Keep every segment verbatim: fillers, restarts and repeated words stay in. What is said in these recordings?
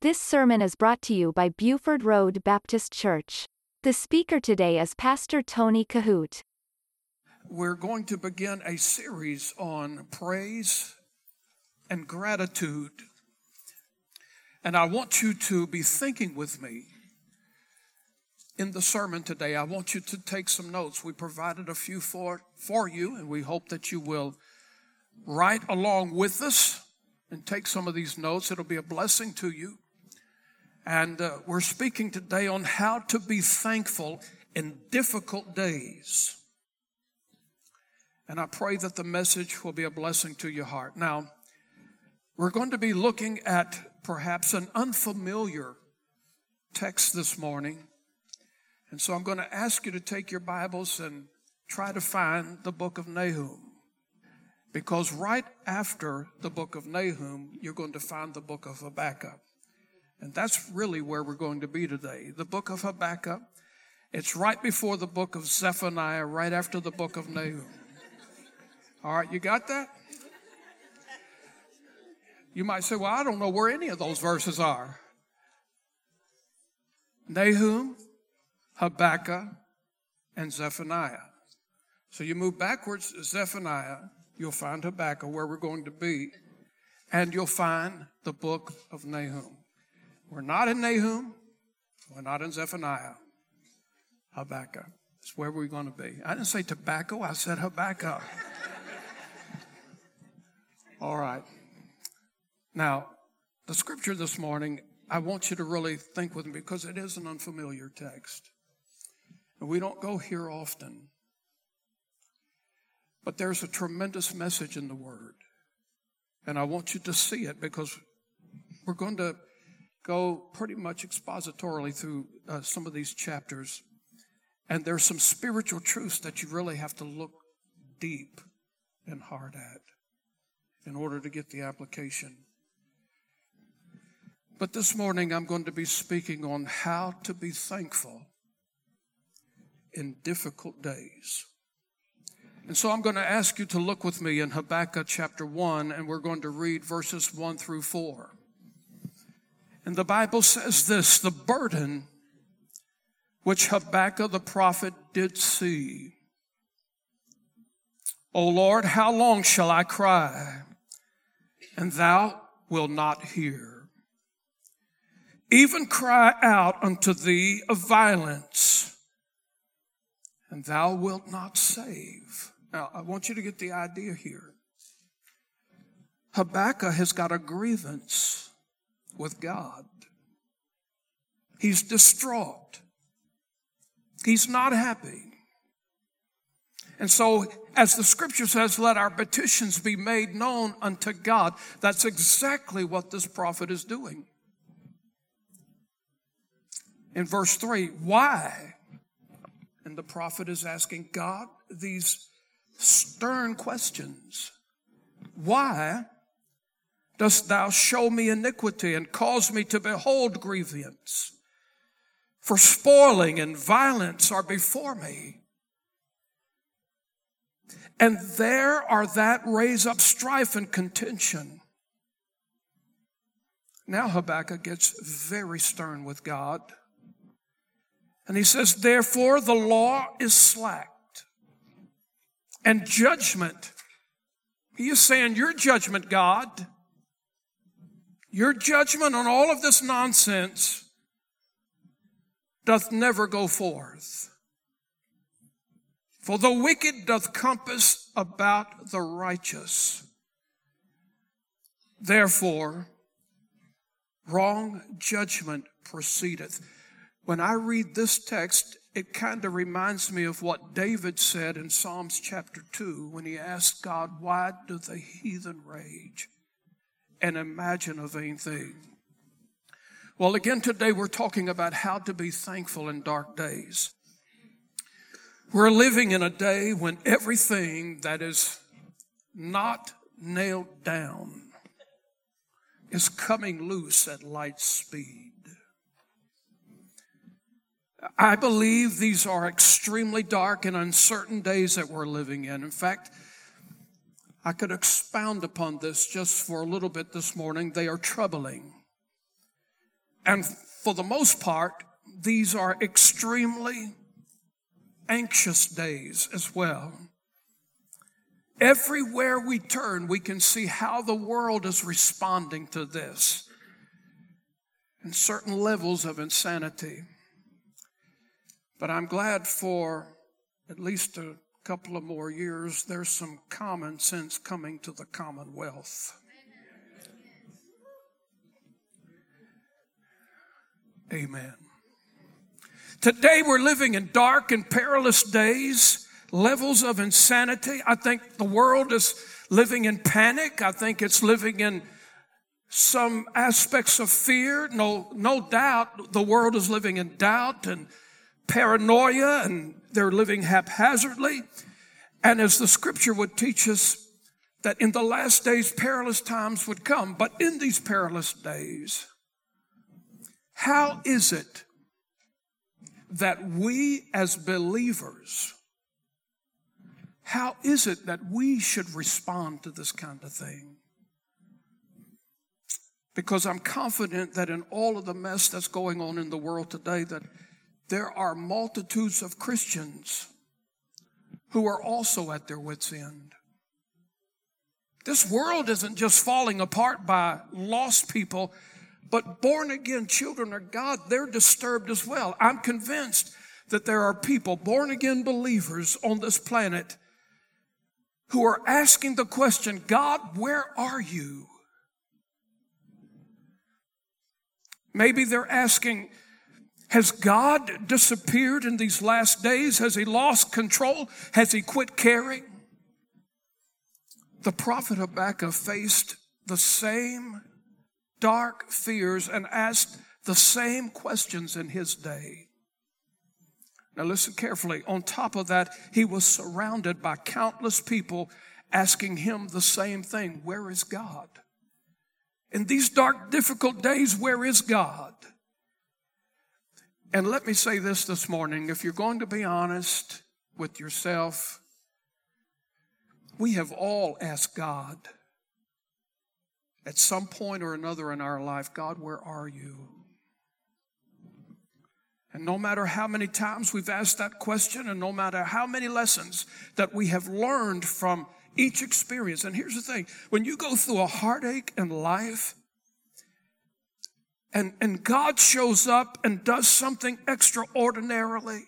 This sermon is brought to you by Buford Road Baptist Church. The speaker today is Pastor Tony Kahoot. We're going to begin a series on praise and gratitude. And I want you to be thinking with me in the sermon today. I want you to take some notes. We provided a few for, for you, and we hope that you will write along with us and take some of these notes. It'll be a blessing to you. And uh, we're speaking today on how to be thankful in difficult days. And I pray that the message will be a blessing to your heart. Now, we're going to be looking at perhaps an unfamiliar text this morning. And so I'm going to ask you to take your Bibles and try to find the book of Nahum. Because right after the book of Nahum, you're going to find the book of Habakkuk. And that's really where we're going to be today. The book of Habakkuk, it's right before the book of Zephaniah, right after the book of Nahum. All right, you got that? You might say, well, I don't know where any of those verses are. Nahum, Habakkuk, and Zephaniah. So you move backwards to Zephaniah, you'll find Habakkuk, where we're going to be, and you'll find the book of Nahum. We're not in Nahum. We're not in Zephaniah. Habakkuk. That's where we're going to be. I didn't say tobacco. I said Habakkuk. All right. Now, the scripture this morning, I want you to really think with me because it is an unfamiliar text. And we don't go here often. But there's a tremendous message in the Word. And I want you to see it because we're going to go pretty much expositorily through uh, some of these chapters. And there's some spiritual truths that you really have to look deep and hard at in order to get the application. But this morning I'm going to be speaking on how to be thankful in difficult days. And so I'm going to ask you to look with me in Habakkuk chapter one, and we're going to read verses one through four. And the Bible says this, the burden which Habakkuk the prophet did see. O Lord, how long shall I cry, and thou wilt not hear? Even cry out unto thee of violence, and thou wilt not save. Now, I want you to get the idea here. Habakkuk has got a grievance with God. He's distraught. He's not happy. And so, as the scripture says, let our petitions be made known unto God. That's exactly what this prophet is doing. In verse three, why? And the prophet is asking God these stern questions. Why dost thou show me iniquity and cause me to behold grievance? For spoiling and violence are before me. And there are that raise up strife and contention. Now Habakkuk gets very stern with God. And he says, therefore the law is slacked, and judgment. He is saying, your judgment, God, your judgment on all of this nonsense doth never go forth. For the wicked doth compass about the righteous. Therefore, wrong judgment proceedeth. When I read this text, it kind of reminds me of what David said in Psalms chapter two when he asked God, why do the heathen rage and imagine a vain thing? Well, again, today we're talking about how to be thankful in dark days. We're living in a day when everything that is not nailed down is coming loose at light speed. I believe these are extremely dark and uncertain days that we're living in. In fact, I could expound upon this just for a little bit this morning. They are troubling. And for the most part, these are extremely anxious days as well. Everywhere we turn, we can see how the world is responding to this and certain levels of insanity. But I'm glad for at least a couple of more years, there's some common sense coming to the Commonwealth. Amen. Today we're living in dark and perilous days, levels of insanity. I think the world is living in panic. I think it's living in some aspects of fear. No, no doubt the world is living in doubt and paranoia, and they're living haphazardly. And as the scripture would teach us, that in the last days perilous times would come. But in these perilous days, how is it that we as believers, how is it that we should respond to this kind of thing? Because I'm confident that in all of the mess that's going on in the world today, that there are multitudes of Christians who are also at their wits' end. This world isn't just falling apart by lost people, but born-again children of God, they're disturbed as well. I'm convinced that there are people, born-again believers on this planet, who are asking the question, God, where are you? Maybe they're asking, has God disappeared in these last days? Has he lost control? Has he quit caring? The prophet Habakkuk faced the same dark fears and asked the same questions in his day. Now listen carefully. On top of that, he was surrounded by countless people asking him the same thing. Where is God? In these dark, difficult days, where is God? And let me say this this morning. If you're going to be honest with yourself, we have all asked God at some point or another in our life, God, where are you? And no matter how many times we've asked that question, and no matter how many lessons that we have learned from each experience. And here's the thing. When you go through a heartache in life, and, and God shows up and does something extraordinarily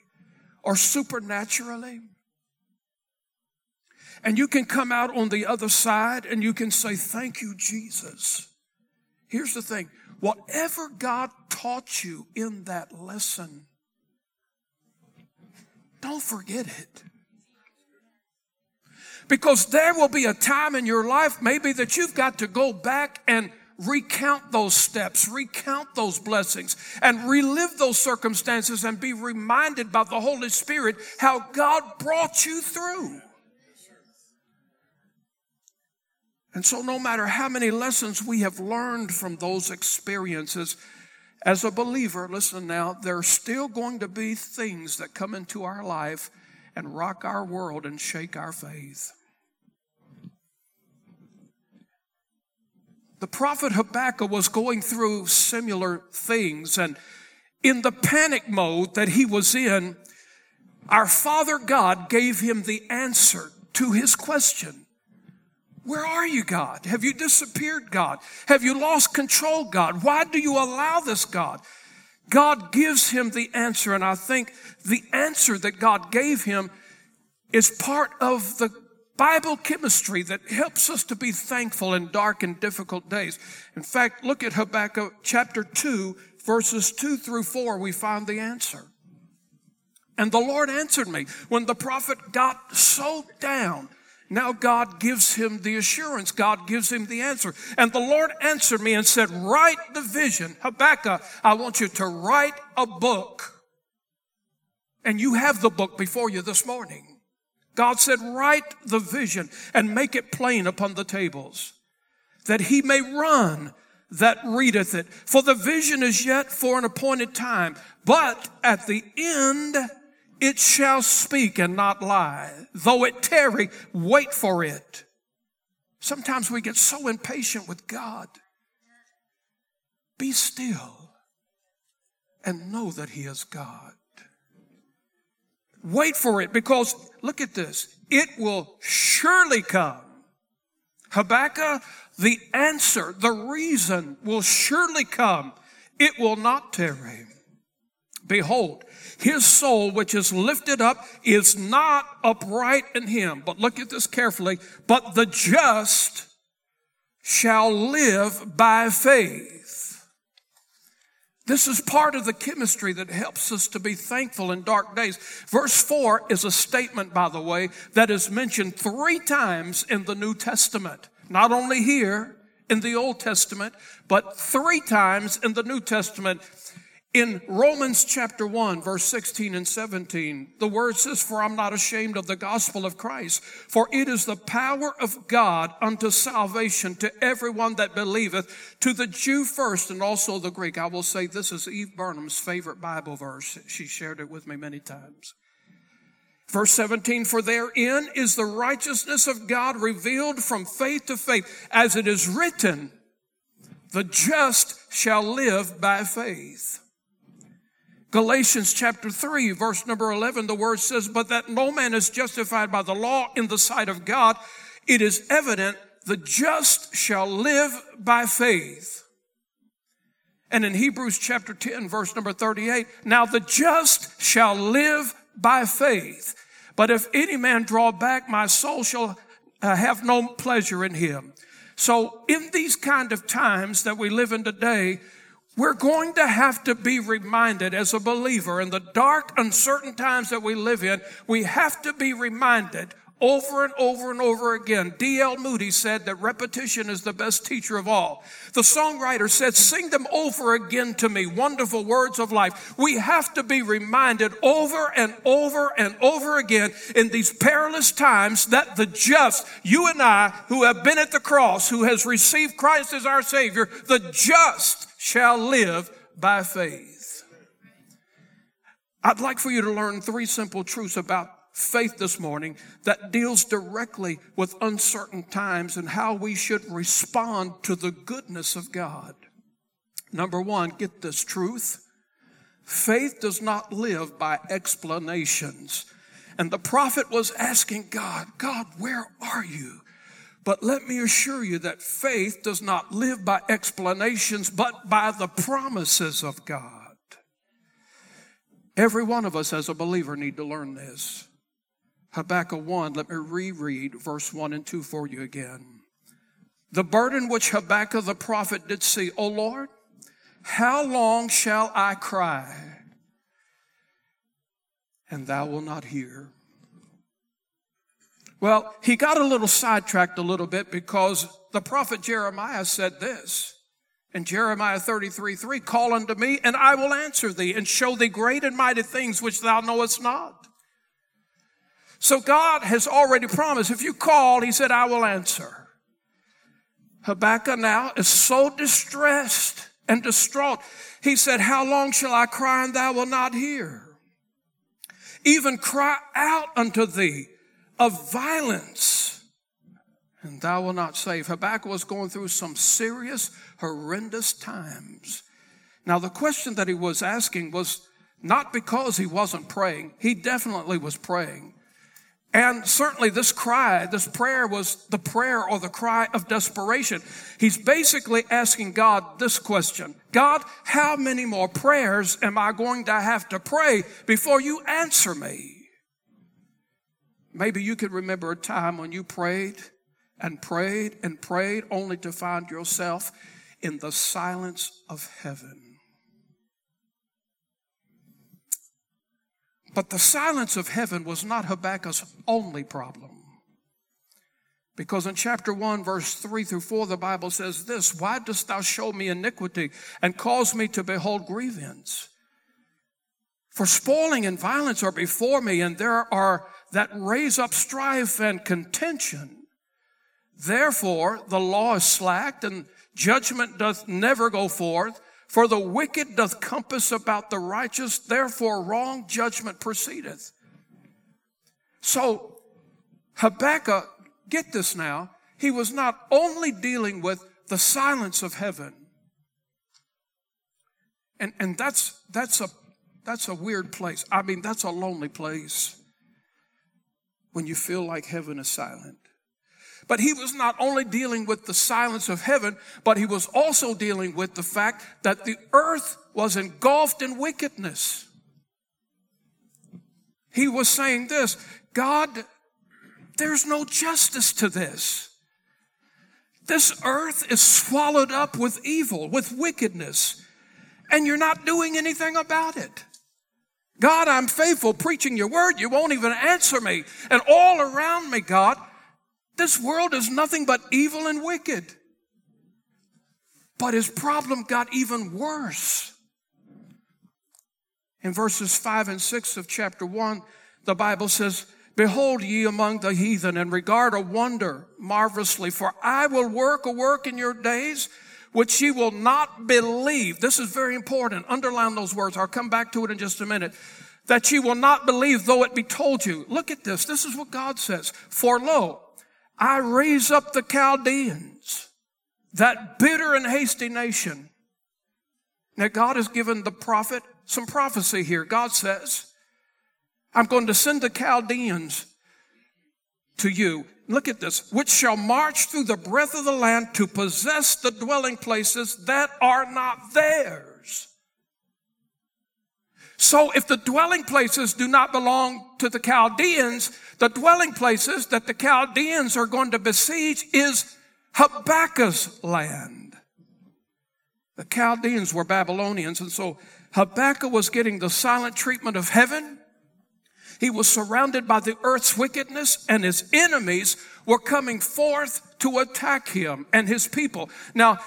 or supernaturally, and you can come out on the other side and you can say, thank you, Jesus. Here's the thing. Whatever God taught you in that lesson, don't forget it. Because there will be a time in your life maybe that you've got to go back and recount those steps, recount those blessings, and relive those circumstances and be reminded by the Holy Spirit how God brought you through. And so no matter how many lessons we have learned from those experiences, as a believer, listen now, there are still going to be things that come into our life and rock our world and shake our faith. The prophet Habakkuk was going through similar things, and in the panic mode that he was in, our Father God gave him the answer to his question. Where are you, God? Have you disappeared, God? Have you lost control, God? Why do you allow this, God? God gives him the answer, and I think the answer that God gave him is part of the Bible chemistry that helps us to be thankful in dark and difficult days. In fact, look at Habakkuk chapter two, verses two through four, we find the answer. And the Lord answered me. When the prophet got so down, now God gives him the assurance. God gives him the answer. And the Lord answered me and said, write the vision. Habakkuk, I want you to write a book. And you have the book before you this morning. God said, write the vision and make it plain upon the tables, that he may run that readeth it. For the vision is yet for an appointed time, but at the end it shall speak and not lie. Though it tarry, wait for it. Sometimes we get so impatient with God. Be still and know that he is God. Wait for it, because look at this. It will surely come. Habakkuk, the answer, the reason will surely come. It will not tarry. Behold, his soul which is lifted up is not upright in him. But look at this carefully. But the just shall live by faith. This is part of the chemistry that helps us to be thankful in dark days. Verse four is a statement, by the way, that is mentioned three times in the New Testament. Not only here in the Old Testament, but three times in the New Testament. In Romans chapter one, verse sixteen and seventeen, the word says, "For I'm not ashamed of the gospel of Christ, for it is the power of God unto salvation to everyone that believeth, to the Jew first and also the Greek." I will say this is Eve Burnham's favorite Bible verse. She shared it with me many times. Verse seventeen, "For therein is the righteousness of God revealed from faith to faith, as it is written, the just shall live by faith." Galatians chapter three, verse number eleven, the word says, "But that no man is justified by the law in the sight of God, it is evident the just shall live by faith." And in Hebrews chapter ten, verse number thirty-eight, "Now the just shall live by faith. But if any man draw back, my soul shall uh, have no pleasure in him." So in these kind of times that we live in today, we're going to have to be reminded as a believer in the dark, uncertain times that we live in, we have to be reminded over and over and over again. D L Moody said that repetition is the best teacher of all. The songwriter said, "Sing them over again to me, wonderful words of life." We have to be reminded over and over and over again in these perilous times that the just, you and I who have been at the cross, who has received Christ as our Savior, the just shall live by faith. I'd like for you to learn three simple truths about faith this morning that deals directly with uncertain times and how we should respond to the goodness of God. Number one, get this truth. Faith does not live by explanations. And the prophet was asking God, "God, where are you?" But let me assure you that faith does not live by explanations, but by the promises of God. Every one of us as a believer need to learn this. Habakkuk one, let me reread verse one and two for you again. "The burden which Habakkuk the prophet did see, O Lord, how long shall I cry, and thou wilt not hear?" Well, he got a little sidetracked a little bit because the prophet Jeremiah said this in Jeremiah thirty-three three, "Call unto me, and I will answer thee, and show thee great and mighty things which thou knowest not." So God has already promised. If you call, he said, "I will answer." Habakkuk now is so distressed and distraught. He said, "How long shall I cry, and thou wilt not hear? Even cry out unto thee of violence, and thou wilt not save." Habakkuk was going through some serious, horrendous times. Now, the question that he was asking was not because he wasn't praying. He definitely was praying. And certainly this cry, this prayer was the prayer or the cry of desperation. He's basically asking God this question, "God, how many more prayers am I going to have to pray before you answer me?" Maybe you could remember a time when you prayed and prayed and prayed only to find yourself in the silence of heaven. But the silence of heaven was not Habakkuk's only problem. Because in chapter one, verse three through four, the Bible says this, "Why dost thou show me iniquity and cause me to behold grievance? For spoiling and violence are before me, and there are that raise up strife and contention. Therefore the law is slacked, and judgment doth never go forth. For the wicked doth compass about the righteous, therefore wrong judgment proceedeth." So Habakkuk, get this now, he was not only dealing with the silence of heaven. And and that's that's a that's a weird place. I mean, that's a lonely place when you feel like heaven is silent. But he was not only dealing with the silence of heaven, but he was also dealing with the fact that the earth was engulfed in wickedness. He was saying this, God, there's no justice to this. This earth is swallowed up with evil, with wickedness, and you're not doing anything about it. God, I'm faithful preaching your word. You won't even answer me. And all around me, God, this world is nothing but evil and wicked. But his problem got even worse. In verses five and six of chapter one, the Bible says, behold ye among the heathen, and regard a wonder marvelously, for I will work a work in your days which ye will not believe. This is very important. Underline those words. I'll come back to it in just a minute. That ye will not believe, though it be told you. Look at this. This is what God says. For lo, I raise up the Chaldeans, that bitter and hasty nation. Now, God has given the prophet some prophecy here. God says, I'm going to send the Chaldeans to you. Look at this. Which shall march through the breadth of the land to possess the dwelling places that are not theirs. So if the dwelling places do not belong to the Chaldeans, the dwelling places that the Chaldeans are going to besiege is Habakkuk's land. The Chaldeans were Babylonians, and so Habakkuk was getting the silent treatment of heaven. He was surrounded by the earth's wickedness, and his enemies were coming forth to attack him and his people. Now,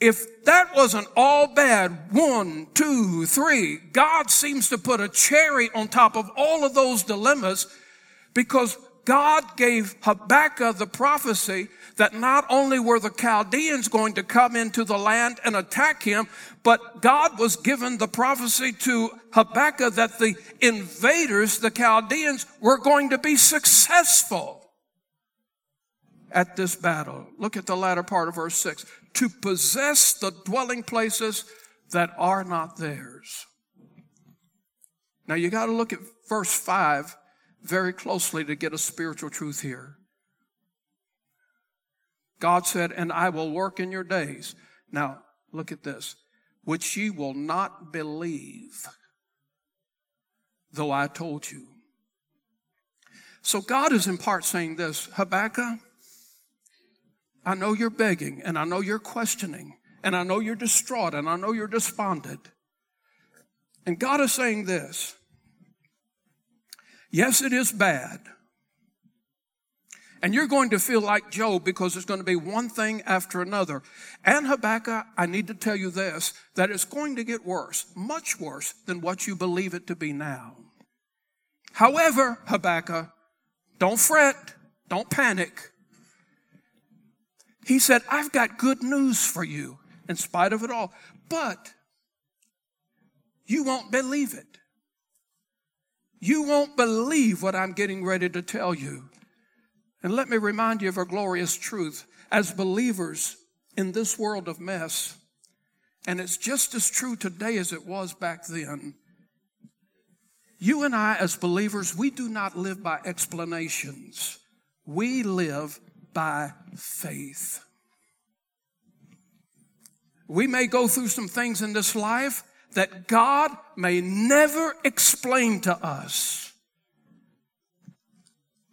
if that wasn't all bad, one, two, three, God seems to put a cherry on top of all of those dilemmas, because God gave Habakkuk the prophecy that not only were the Chaldeans going to come into the land and attack him, but God was given the prophecy to Habakkuk that the invaders, the Chaldeans, were going to be successful at this battle. Look at the latter part of verse six. To possess the dwelling places that are not theirs. Now you got to look at verse five very closely to get a spiritual truth here. God said, and I will work in your days. Now look at this. Which ye will not believe, though I told you. So God is in part saying this, Habakkuk, I know you're begging, and I know you're questioning, and I know you're distraught, and I know you're despondent. And God is saying this, yes, it is bad. And you're going to feel like Job, because there's going to be one thing after another. And Habakkuk, I need to tell you this, that it's going to get worse, much worse than what you believe it to be now. However, Habakkuk, don't fret, don't panic. He said, I've got good news for you in spite of it all, but you won't believe it. You won't believe what I'm getting ready to tell you. And let me remind you of a glorious truth. As believers in this world of mess, and it's just as true today as it was back then, you and I as believers, we do not live by explanations. We live by faith. We may go through some things in this life that God may never explain to us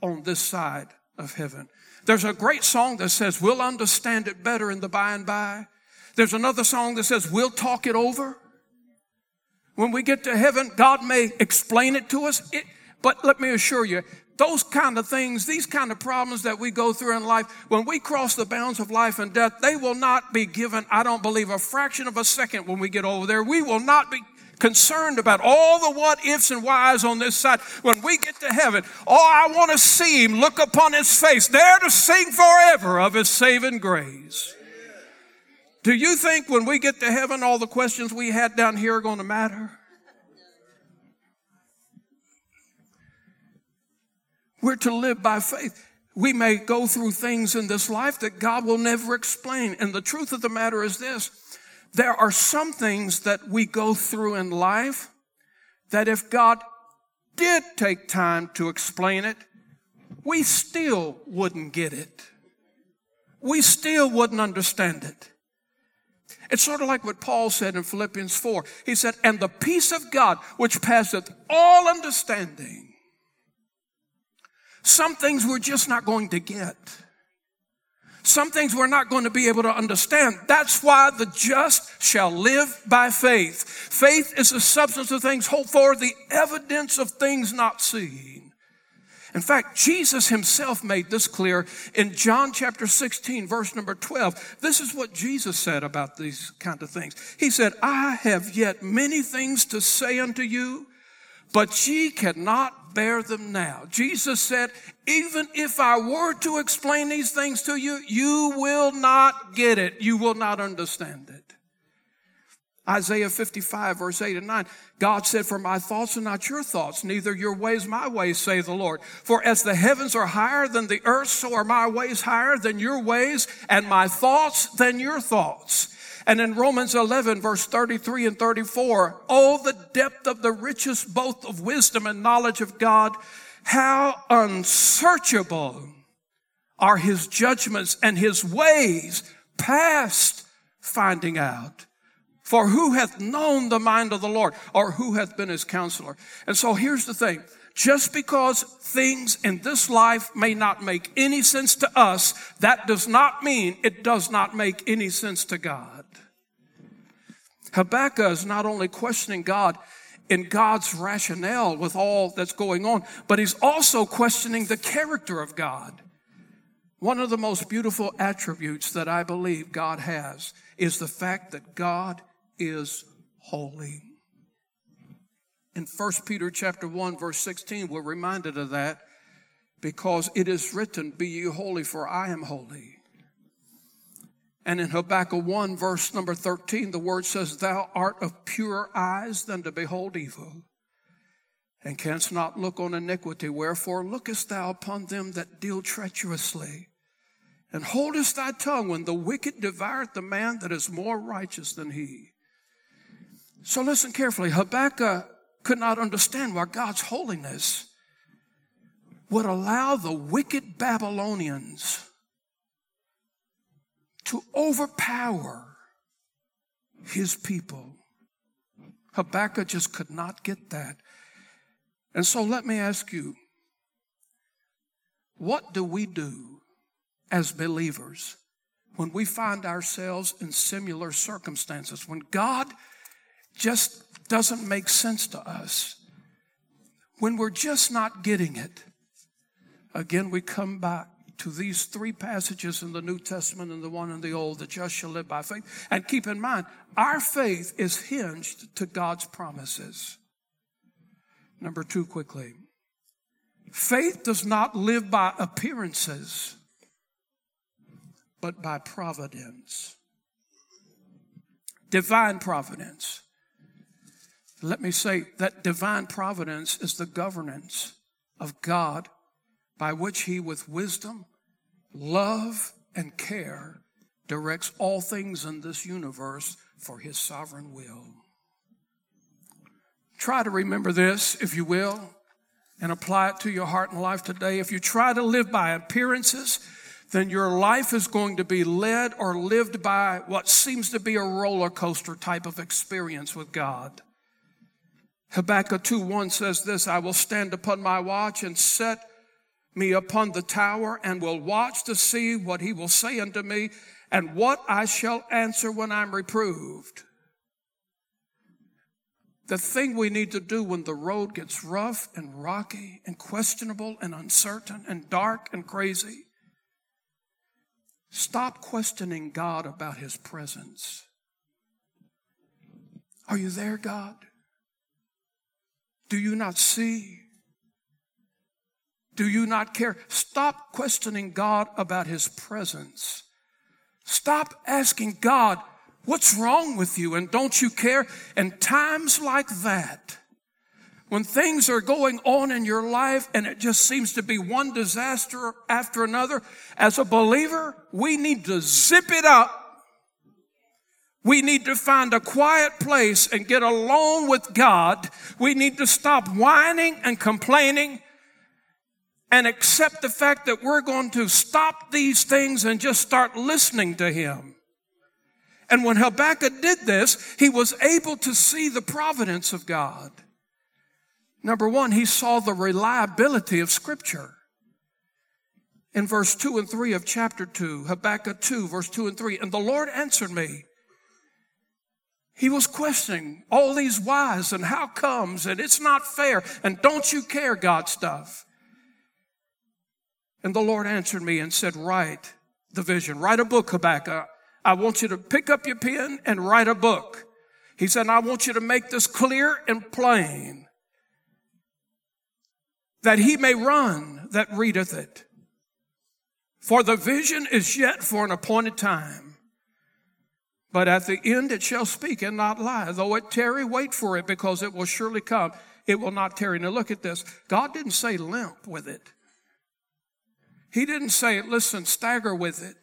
on this side of heaven. There's a great song that says, we'll understand it better in the by and by. There's another song that says, we'll talk it over. When we get to heaven, God may explain it to us. It, but let me assure you, those kind of things, these kind of problems that we go through in life, when we cross the bounds of life and death, they will not be given, I don't believe, a fraction of a second when we get over there. We will not be concerned about all the what ifs and whys on this side. When we get to heaven, oh, I want to see him, look upon his face, there to sing forever of his saving grace. Amen. Do you think when we get to heaven, all the questions we had down here are going to matter? We're to live by faith. We may go through things in this life that God will never explain. And the truth of the matter is this, There are some things that we go through in life that if God did take time to explain it, we still wouldn't get it. We still wouldn't understand it. It's sort of like what Paul said in Philippians four. He said, and the peace of God, which passeth all understanding. Some things we're just not going to get. Some things we're not going to be able to understand. That's why the just shall live by faith. Faith is the substance of things hoped for, the evidence of things not seen. In fact, Jesus himself made this clear in John chapter sixteen, verse number twelve. This is what Jesus said about these kind of things. He said, I have yet many things to say unto you, but ye cannot bear them now. Jesus said, even if I were to explain these things to you, you will not get it. You will not understand it. Isaiah fifty-five, verse eight and nine, God said, for my thoughts are not your thoughts, neither your ways my ways, saith the Lord. For as the heavens are higher than the earth, so are my ways higher than your ways, and my thoughts than your thoughts. And in Romans eleven, verse thirty-three and thirty-four, oh, the depth of the riches both of wisdom and knowledge of God, how unsearchable are his judgments and his ways past finding out. For who hath known the mind of the Lord, or who hath been his counselor? And so here's the thing. Just because things in this life may not make any sense to us, that does not mean it does not make any sense to God. Habakkuk is not only questioning God in God's rationale with all that's going on, but he's also questioning the character of God. One of the most beautiful attributes that I believe God has is the fact that God is holy. In First Peter chapter one, verse sixteen, we're reminded of that because it is written, be ye holy, for I am holy. And in Habakkuk one, verse number thirteen, the word says, thou art of purer eyes than to behold evil, and canst not look on iniquity. Wherefore lookest thou upon them that deal treacherously, and holdest thy tongue when the wicked devoureth the man that is more righteous than he. So listen carefully. Habakkuk could not understand why God's holiness would allow the wicked Babylonians to overpower his people. Habakkuk just could not get that. And so let me ask you, what do we do as believers when we find ourselves in similar circumstances, when God just doesn't make sense to us, when we're just not getting it? Again, we come back to these three passages in the New Testament and the one in the Old, the just shall live by faith. And keep in mind, our faith is hinged to God's promises. Number two, quickly, faith does not live by appearances, but by providence. Divine providence. Let me say that divine providence is the governance of God by which he with wisdom, love, and care directs all things in this universe for his sovereign will. Try to remember this, if you will, and apply it to your heart and life today. If you try to live by appearances, then your life is going to be led or lived by what seems to be a roller coaster type of experience with God. Habakkuk two one says this, I will stand upon my watch and set me upon the tower and will watch to see what he will say unto me and what I shall answer when I'm reproved. The thing we need to do when the road gets rough and rocky and questionable and uncertain and dark and crazy, stop questioning God about his presence. Are you there, God? Do you not see? Do you not care? Stop questioning God about his presence. Stop asking God, what's wrong with you, and don't you care? And times like that, when things are going on in your life and it just seems to be one disaster after another, as a believer, we need to zip it up. We need to find a quiet place and get alone with God. We need to stop whining and complaining and accept the fact that we're going to stop these things and just start listening to him. And when Habakkuk did this, he was able to see the providence of God. Number one, he saw the reliability of Scripture. In verse two and three of chapter two, Habakkuk two, verse two and three, and the Lord answered me. He was questioning all these whys and how comes, and it's not fair, and don't you care, God stuff. And the Lord answered me and said, write the vision. Write a book, Habakkuk. I want you to pick up your pen and write a book. He said, I want you to make this clear and plain, that he may run that readeth it. For the vision is yet for an appointed time, but at the end it shall speak and not lie. Though it tarry, wait for it, because it will surely come. It will not tarry. Now look at this. God didn't say limp with it. He didn't say, listen, stagger with it.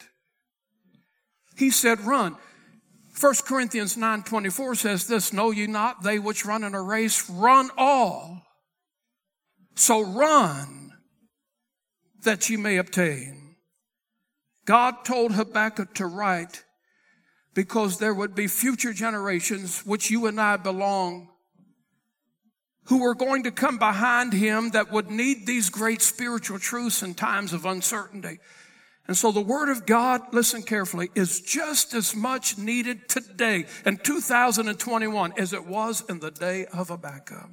He said, run. First Corinthians nine twenty-four says this, know ye not they which run in a race run all? So run that ye may obtain. God told Habakkuk to write because there would be future generations, which you and I belong, who were going to come behind him that would need these great spiritual truths in times of uncertainty. And so the Word of God, listen carefully, is just as much needed today in two thousand twenty-one as it was in the day of Habakkuk.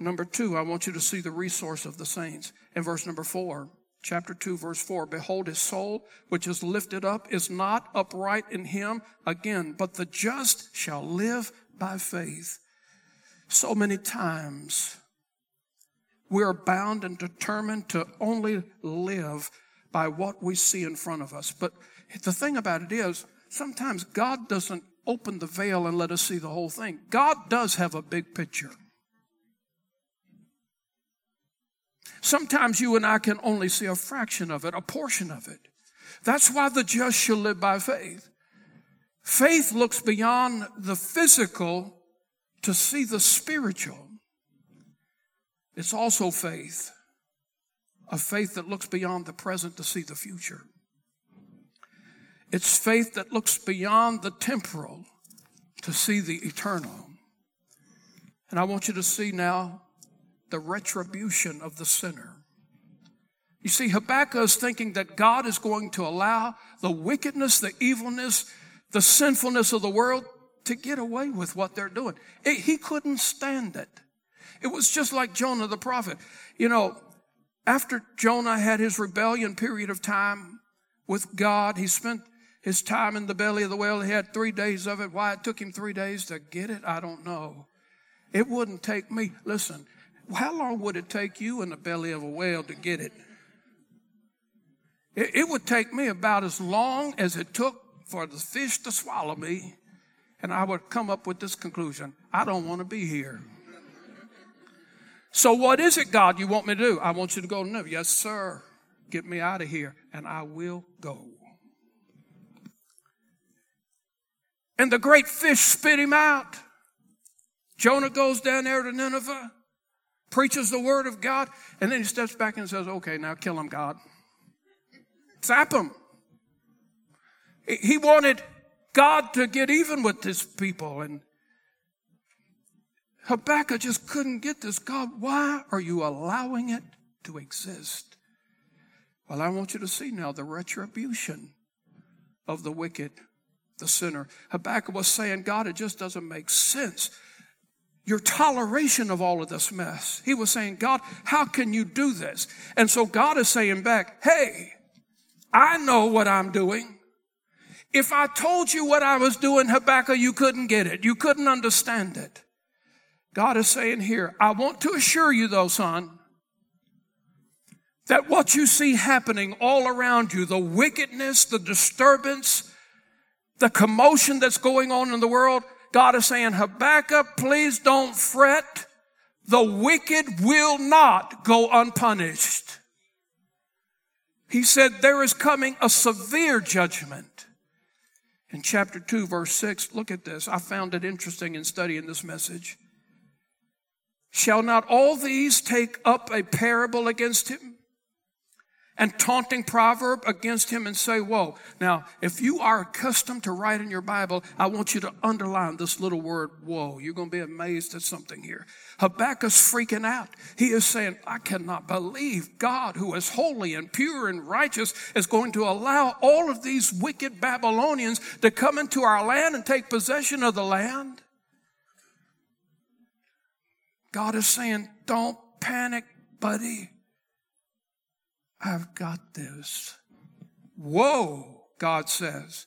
Number two, I want you to see the resource of the saints. In verse number four, chapter two, verse four, behold, his soul, which is lifted up, is not upright in him again, but the just shall live by faith. So many times we are bound and determined to only live by what we see in front of us. But the thing about it is, sometimes God doesn't open the veil and let us see the whole thing. God does have a big picture. Sometimes you and I can only see a fraction of it, a portion of it. That's why the just shall live by faith. Faith looks beyond the physical to see the spiritual. It's also faith, a faith that looks beyond the present to see the future. It's faith that looks beyond the temporal to see the eternal. And I want you to see now the retribution of the sinner. You see, Habakkuk is thinking that God is going to allow the wickedness, the evilness, the sinfulness of the world to get away with what they're doing. It, he couldn't stand it. It was just like Jonah the prophet. You know, after Jonah had his rebellion period of time with God, he spent his time in the belly of the whale. He had three days of it. Why it took him three days to get it, I don't know. It wouldn't take me. Listen, how long would it take you in the belly of a whale to get it? It, it would take me about as long as it took for the fish to swallow me, and I would come up with this conclusion. I don't want to be here. So what is it, God, you want me to do? I want you to go to Nineveh. Yes, sir. Get me out of here, and I will go. And the great fish spit him out. Jonah goes down there to Nineveh, preaches the word of God, and then he steps back and says, okay, now kill him, God. Zap him. He wanted God to get even with his people, and Habakkuk just couldn't get this. God, why are you allowing it to exist? Well, I want you to see now the retribution of the wicked, the sinner. Habakkuk was saying, God, it just doesn't make sense. Your toleration of all of this mess. He was saying, God, how can you do this? And so God is saying back, hey, I know what I'm doing. If I told you what I was doing, Habakkuk, you couldn't get it. You couldn't understand it. God is saying here, I want to assure you though, son, that what you see happening all around you, the wickedness, the disturbance, the commotion that's going on in the world, God is saying, Habakkuk, please don't fret. The wicked will not go unpunished. He said, there is coming a severe judgment. In chapter two, verse six, look at this. I found it interesting in studying this message. Shall not all these take up a parable against him and taunting proverb against him and say, woe? Now, if you are accustomed to writing your Bible, I want you to underline this little word, woe. You're going to be amazed at something here. Habakkuk's freaking out. He is saying, I cannot believe God, who is holy and pure and righteous, is going to allow all of these wicked Babylonians to come into our land and take possession of the land. God is saying, don't panic, buddy. I've got this. Woe, God says,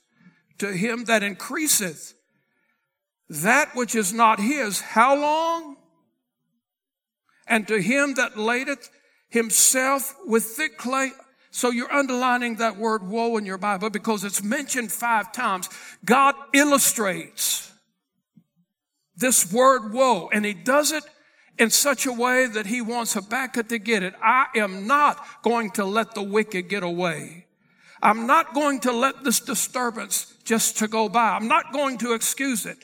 to him that increaseth that which is not his, how long? And to him that ladeth himself with thick clay. So you're underlining that word woe in your Bible because it's mentioned five times. God illustrates this word woe, and he does it in such a way that he wants Habakkuk to get it. I am not going to let the wicked get away. I'm not going to let this disturbance just to go by. I'm not going to excuse it.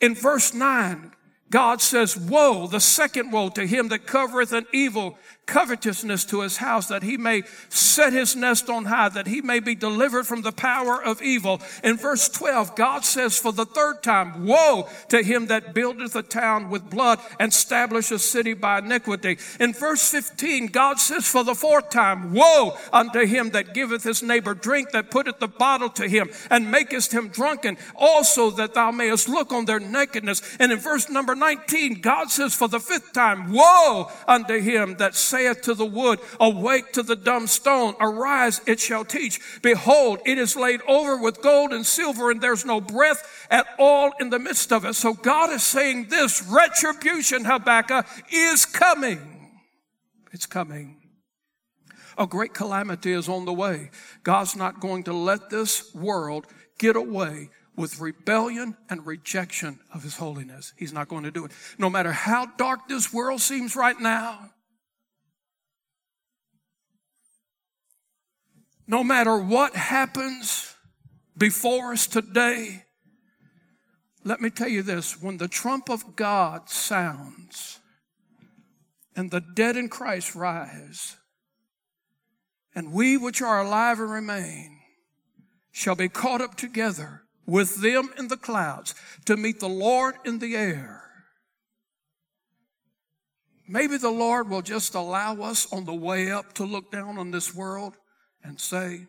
In verse nine, God says, woe, the second woe to him that covereth an evil covetousness to his house, that he may set his nest on high, that he may be delivered from the power of evil. In verse twelve, God says for the third time, woe to him that buildeth a town with blood and establisheth a city by iniquity. In verse fifteen, God says for the fourth time, woe unto him that giveth his neighbor drink, that putteth the bottle to him, and makest him drunken, also that thou mayest look on their nakedness. And in verse number nineteen, God says for the fifth time, woe unto him that saith to the wood, awake to the dumb stone, arise, it shall teach. Behold, it is laid over with gold and silver, and there's no breath at all in the midst of it. So God is saying this retribution, Habakkuk, is coming. It's coming. A great calamity is on the way. God's not going to let this world get away with rebellion and rejection of his holiness. He's not going to do it. No matter how dark this world seems right now, no matter what happens before us today, let me tell you this, when the trump of God sounds and the dead in Christ rise, and we which are alive and remain shall be caught up together with them in the clouds to meet the Lord in the air. Maybe the Lord will just allow us on the way up to look down on this world and say,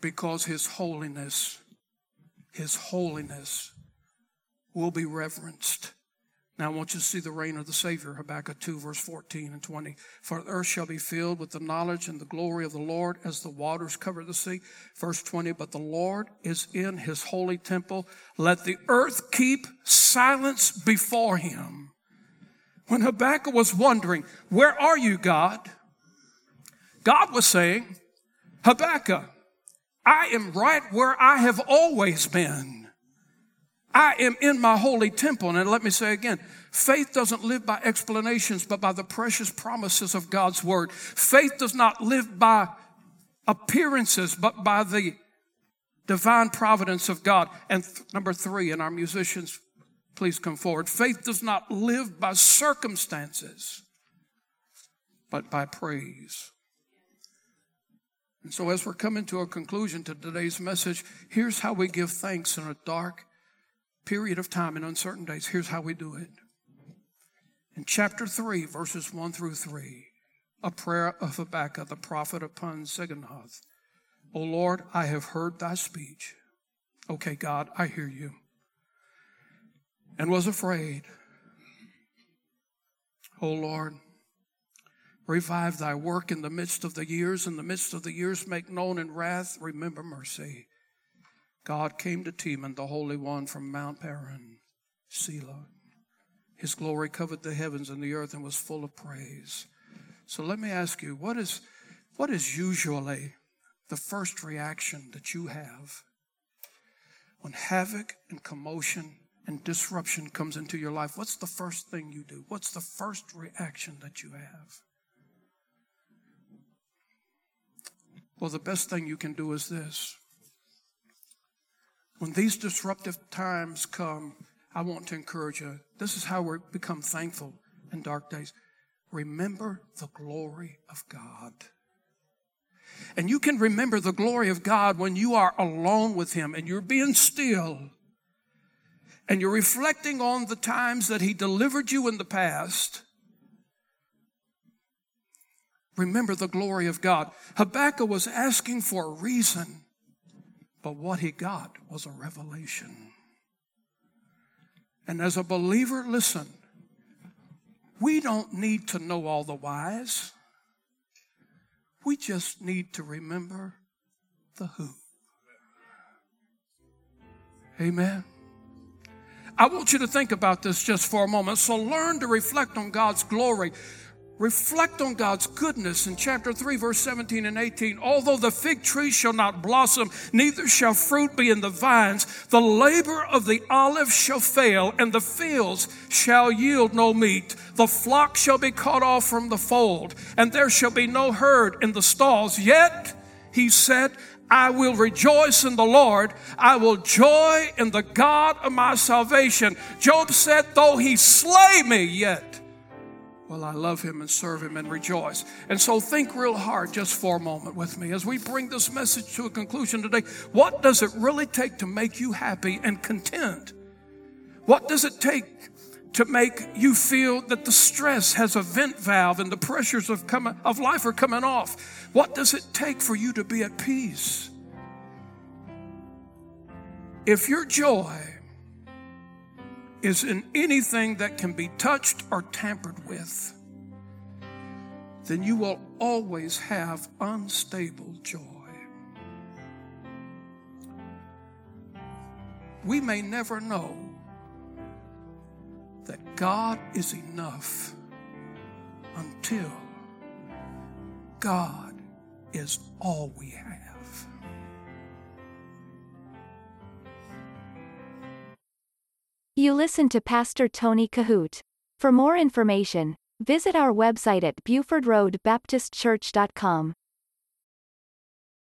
because his holiness, his holiness will be reverenced. Now I want you to see the reign of the Savior, Habakkuk two, verse fourteen and twenty. For the earth shall be filled with the knowledge and the glory of the Lord as the waters cover the sea. Verse twenty, but the Lord is in his holy temple. Let the earth keep silence before him. When Habakkuk was wondering, where are you, God? God was saying, Habakkuk, I am right where I have always been. I am in my holy temple. And let me say again, faith doesn't live by explanations, but by the precious promises of God's word. Faith does not live by appearances, but by the divine providence of God. And th- number three, and our musicians, please come forward. Faith does not live by circumstances, but by praise. And so as we're coming to a conclusion to today's message, here's how we give thanks in a dark period of time in uncertain days. Here's how we do it. In chapter three, verses one through three, a prayer of Habakkuk, the prophet upon Ziggonath. O Lord, I have heard thy speech. Okay, God, I hear you. And was afraid. O Lord, revive thy work in the midst of the years. In the midst of the years, make known in wrath, remember mercy. God came to Teman, the Holy One from Mount Paran, Selah. His glory covered the heavens and the earth and was full of praise. So let me ask you, what is, what is usually the first reaction that you have when havoc and commotion and disruption comes into your life? What's the first thing you do? What's the first reaction that you have? Well, the best thing you can do is this. When these disruptive times come, I want to encourage you. This is how we become thankful in dark days. Remember the glory of God. And you can remember the glory of God when you are alone with Him and you're being still and you're reflecting on the times that He delivered you in the past. Remember the glory of God. Habakkuk was asking for a reason, but what he got was a revelation. And as a believer, listen, we don't need to know all the whys. We just need to remember the who. Amen. I want you to think about this just for a moment. So learn to reflect on God's glory. Reflect on God's goodness in chapter three, verse seventeen and eighteen. Although the fig tree shall not blossom, neither shall fruit be in the vines, the labor of the olive shall fail, and the fields shall yield no meat. The flock shall be cut off from the fold, and there shall be no herd in the stalls. Yet, he said, I will rejoice in the Lord. I will joy in the God of my salvation. Job said, though he slay me, yet well, I love Him and serve Him and rejoice. And so think real hard just for a moment with me as we bring this message to a conclusion today. What does it really take to make you happy and content? What does it take to make you feel that the stress has a vent valve and the pressures of, coming, of life are coming off? What does it take for you to be at peace? If your joy is in anything that can be touched or tampered with, then you will always have unstable joy. We may never know that God is enough until God is all we have. You listened to Pastor Tony Kahoot. For more information, visit our website at Buford Road Baptist Church dot com.